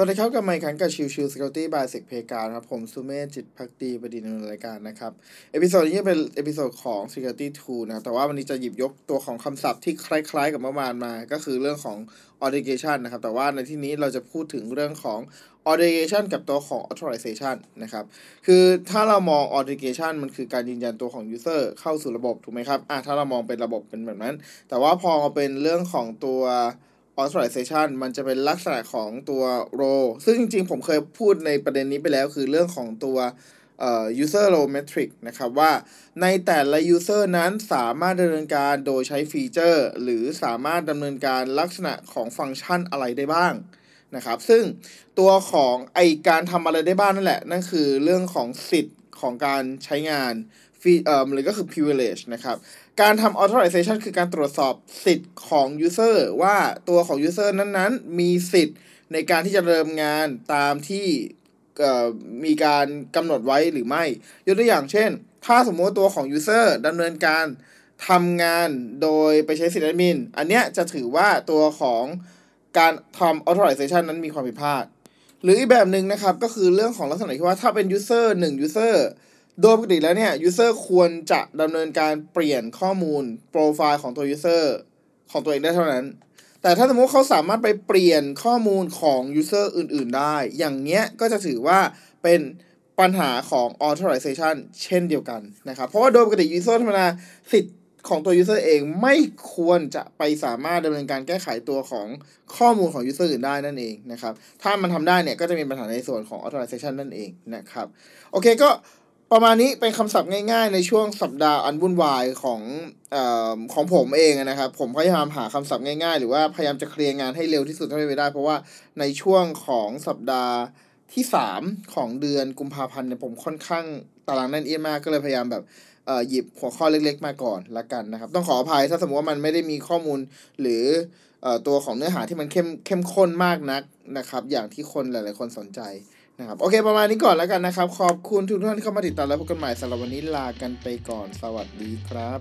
สวัสดีครับกับไมค์คันกับชิวๆ Security by Sec Playground ครับผมสุเมธจิตภักดีประดิษฐ์ดำเนินรายการนะครับเอพิโซดนี้จะเป็นเอพิโซดของ Security 2 นะครับแต่ว่าวันนี้จะหยิบยกตัวของคำศัพท์ที่คล้ายๆกับเมื่อวานมาก็คือเรื่องของ Authentication นะครับแต่ว่าในที่นี้เราจะพูดถึงเรื่องของ Authentication กับตัวของ Authorization นะครับคือถ้าเรามอง Authentication มันคือการยืนยันตัวของ User เข้าสู่ระบบถูกไหมครับถ้าเรามองเป็นระบบเป็นแบบนั้นแต่ว่าพอเป็นเรื่องของตัว authorization มันจะเป็นลักษณะของตัว role ซึ่งจริงๆผมเคยพูดในประเด็นนี้ไปแล้วคือเรื่องของตัว user role metric นะครับว่าในแต่ละ user นั้นสามารถดำเนินการโดยใช้ฟีเจอร์หรือสามารถดำเนินการลักษณะของฟังก์ชันอะไรได้บ้างนะครับซึ่งตัวของไอการทำอะไรได้บ้างนั่นแหละนั่นคือเรื่องของสิทธิ์ของการใช้งานหรือก็คือ privilege นะครับการทำ authorization คือการตรวจสอบสิทธิ์ของ user ว่าตัวของ user นั้นๆมีสิทธิ์ในการที่จะเริ่มงานตามที่มีการกำหนดไว้หรือไม่ยกตัวอย่างเช่นถ้าสมมติตัวของ user ดำเนินการทำงานโดยไปใช้สิทธิ์แอดมินอันเนี้ยจะถือว่าตัวของการทำ authorization นั้นมีความผิดพลาดหรืออีกแบบนึงนะครับก็คือเรื่องของลักษณะที่ว่าถ้าเป็น user 1 userโดยปกติแล้วเนี่ย user ควรจะดำเนินการเปลี่ยนข้อมูลโปรไฟล์ของตัว user ของตัวเองได้เท่านั้นแต่ถ้าสมมติเขาสามารถไปเปลี่ยนข้อมูลของ user อื่นๆได้อย่างเนี้ยก็จะถือว่าเป็นปัญหาของ authorization เช่นเดียวกันนะครับเพราะว่าโดยปกติ user ธรรมดาสิทธิ์ของตัว user เองไม่ควรจะไปสามารถดำเนินการแก้ไขตัวของข้อมูลของ user อื่นได้นั่นเองนะครับถ้ามันทำได้เนี่ยก็จะมีปัญหาในส่วนของ authorization นั่นเองนะครับโอเคก็ประมาณนี้เป็นคำศัพท์ง่ายๆในช่วงสัปดาห์อันวุ่นวายของผมเองนะครับผมพยายามหาคำศัพท์ง่ายๆหรือว่าพยายามจะเคลียร์งานให้เร็วที่สุดเท่าที่จะได้เพราะว่าในช่วงของสัปดาห์ที่3ของเดือนกุมภาพันธ์เนี่ยผมค่อนข้างตารางแน่นเอียดมากก็เลยพยายามแบบหยิบหัวข้อเล็กๆมาก่อนละกันนะครับต้องขออภัยถ้าสมมติว่ามันไม่ได้มีข้อมูลหรือตัวของเนื้อหาที่มันเข้มข้นมากนักนะครับอย่างที่คนหลายๆคนสนใจนะครับโอเคประมาณนี้ก่อนแล้วกันนะครับขอบคุณทุกท่านที่เข้ามาติดตามแล้วพบกันใหม่สำหรับวันนี้ลากันไปก่อนสวัสดีครับ